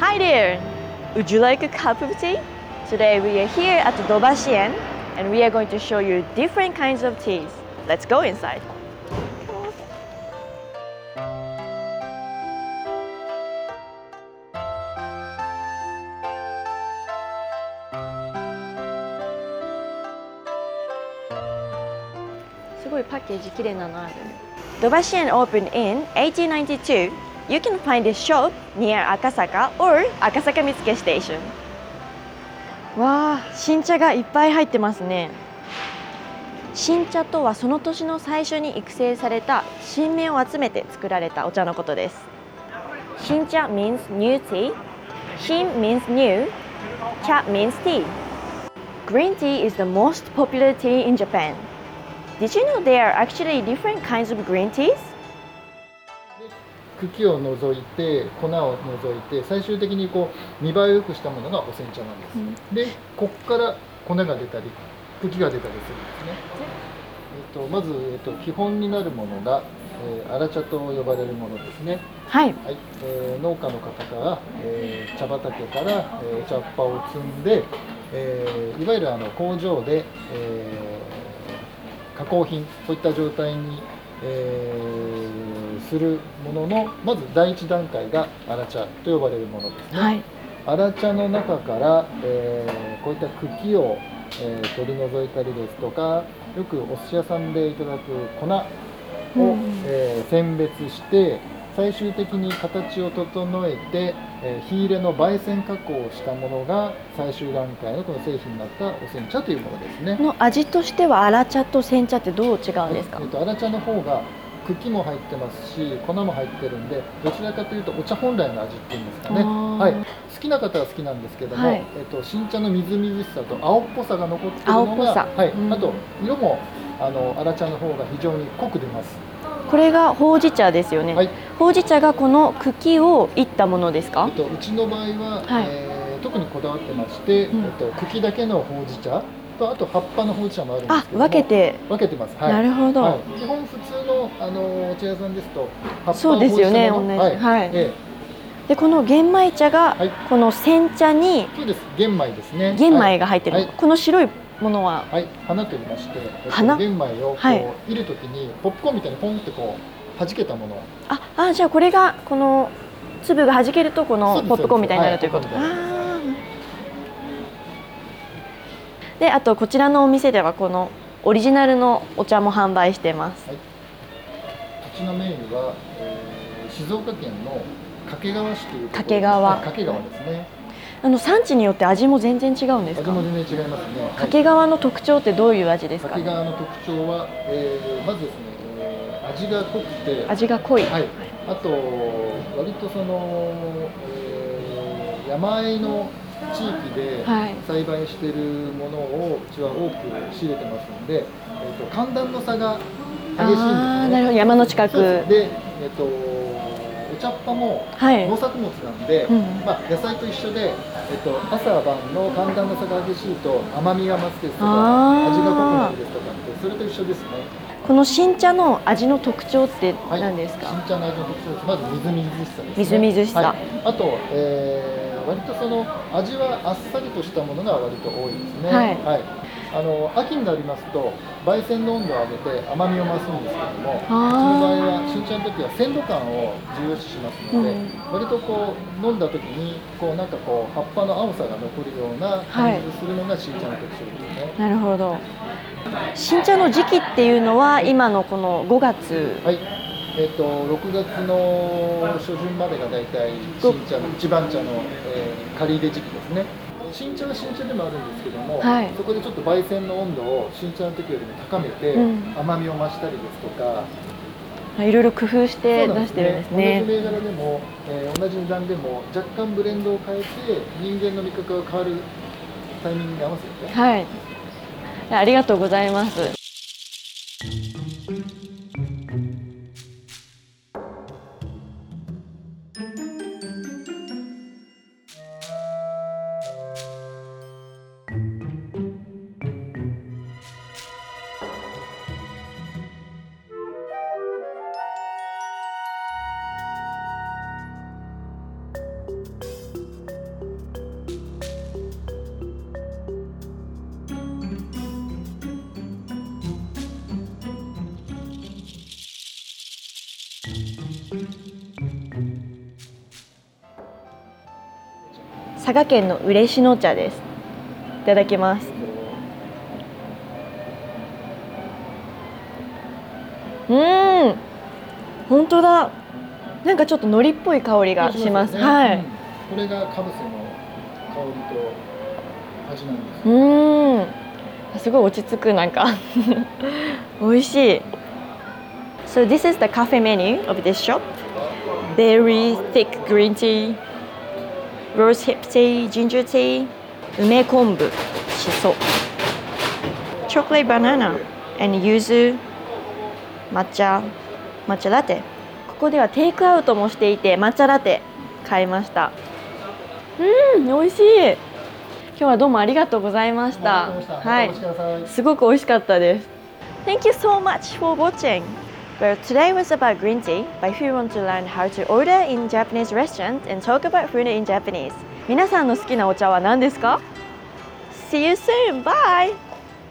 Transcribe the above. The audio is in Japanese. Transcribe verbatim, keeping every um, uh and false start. Hi there! Would you like a cup of tea? Today we are here at the Dobashien and we are going to show you different kinds of teas. Let's go inside! Dobashien opened in eighteen ninety-two. You can find this shop near Akasaka or Akasaka Mitsuke Station. Wow, Shinchaがいっぱい入ってますね。Shinchaとはその年の最初に育成された新芽を集めて作られたお茶のことです。Shincha means new tea. Shin means new. Cha means tea. Green tea is the most popular tea in Japan. Did you know there are actually different kinds of green teas? 茎を除いて、粉を除いて、最終的にこう見栄えを良くしたものがお煎茶なんです。うん、で、ここから粉が出たり、茎が出たりするんですね。えっと、まず、えっと、基本になるものが、えー、荒茶と呼ばれるものですね。はい。はい、えー、農家の方が、えー、茶畑から、えー、お茶っ葉を積んで、えー、いわゆるあの工場で、えー、加工品こういった状態に。えーするもののまず第一段階が荒茶と呼ばれるものですね。はい、荒茶の中から、えー、こういった茎を、えー、取り除いたりですとか、よくお寿司屋さんでいただく粉を、うんえー、選別して最終的に形を整えて、えー、火入れの焙煎加工をしたものが最終段階のこの製品になったお煎茶というものですね。の味としては荒茶と煎茶ってどう違うんですか？えっと、荒茶の方が茎も入ってますし、粉も入ってるんで、どちらかというとお茶本来の味っていうんですかね。はい、好きな方は好きなんですけども、はい、えっと新茶のみずみずしさと青っぽさが残っているのが、青っぽさ、はい、うん、あと色もあの荒茶の方が非常に濃く出ます。これがほうじ茶ですよね。はい、ほうじ茶がこの茎をいったものですか？えっと、うちの場合は、はい、えー、特にこだわってまして、うん、えっと茎だけのほうじ茶。あと葉っぱのほうじ茶もあるんですけども、あ、分けて分けてます。はい、なるほど。はい、基本普通のあのお茶屋さんですと葉っぱのほうじ茶も、はい、はい、ええ、でこの玄米茶が、はい、この煎茶に、そうです、玄米ですね。玄米が入ってる、はい、この白いものは、はい、花と言いまして、花、玄米をこう、はい、いるときにポップコーンみたいにポンってこう弾けたもの。あ、あ、じゃあこれがこの粒が弾けるとこのポップコーンみたいになるということ。で、あとこちらのお店ではこのオリジナルのお茶も販売してます。はい、うちのメニューは、えー、静岡県の掛川市というところですね。掛川。掛川ですね。あの産地によって味も全然違うんですか？味も全然違いますね。掛、はい、川の特徴ってどういう味ですか？掛川の特徴は、えー、まずですね、えー、味が濃くて、味が濃い。はい。あと割とその、えー、山あいの地域で栽培しているものをうちは多く仕入れてますので、えー、と寒暖の差が激しいんですね。あ、なるほど、山の近くで、えー、とお茶っ葉も農作物なんで、はい、うん、まあ、野菜と一緒で、えー、と朝晩の寒暖の差が激しいと甘みが増すですとか味が濃くなるですとかって、それと一緒ですね。この新茶の味の特徴って何ですか？はい、新茶の味の特徴です。まずみずみずしさですね。みずみずしさ、はい、あと、えー割とその味はあっさりとしたものが割と多いですね。はい、はい、あの秋になりますと焙煎の温度を上げて甘みを増すんですけども、うちの場合は新茶の時は鮮度感を重要視しますので、うん、割とこう飲んだ時にこうなんかこう葉っぱの青さが残るような感じがするのが新茶の特徴ですね。はい、なるほど。新茶の時期っていうのは今のこのごがつ、はい、えー、とろくがつの初旬までがだいたい新茶の一番茶の、えー、借り入れ時期ですね。新茶は新茶でもあるんですけども、はい、そこでちょっと焙煎の温度を新茶の時よりも高めて、うん、甘みを増したりですとか、いろいろ工夫して出してるんですね。同じ銘柄でも、えー、同じ値段でも若干ブレンドを変えて人間の味覚が変わるタイミングに合わせて、ね、はい、ありがとうございます。佐賀県の嬉野茶です。いただきます。うーん、本当だ。なんかちょっと海苔っぽい香りがします。はい。これがカブセの香りと味なんです。うーん、すごい落ち着くなんか美味しい。So this is the cafe menu of this shop. Berry thick green tea, rose hip tea, ginger tea, ume kombu, shiso, chocolate banana, and yuzu, matcha, matcha latte. ここではテイクアウトもしていて抹茶ラテ買いました。うん、美味しい。今日はどうもありがとうございました。はい、すごく美味しかったです。Thank you so much for watching. Well, today was about green tea, but if you want to learn how to order in Japanese restaurants and talk about food in Japanese, 皆さんの好きなお茶は何ですか? See you soon! Bye!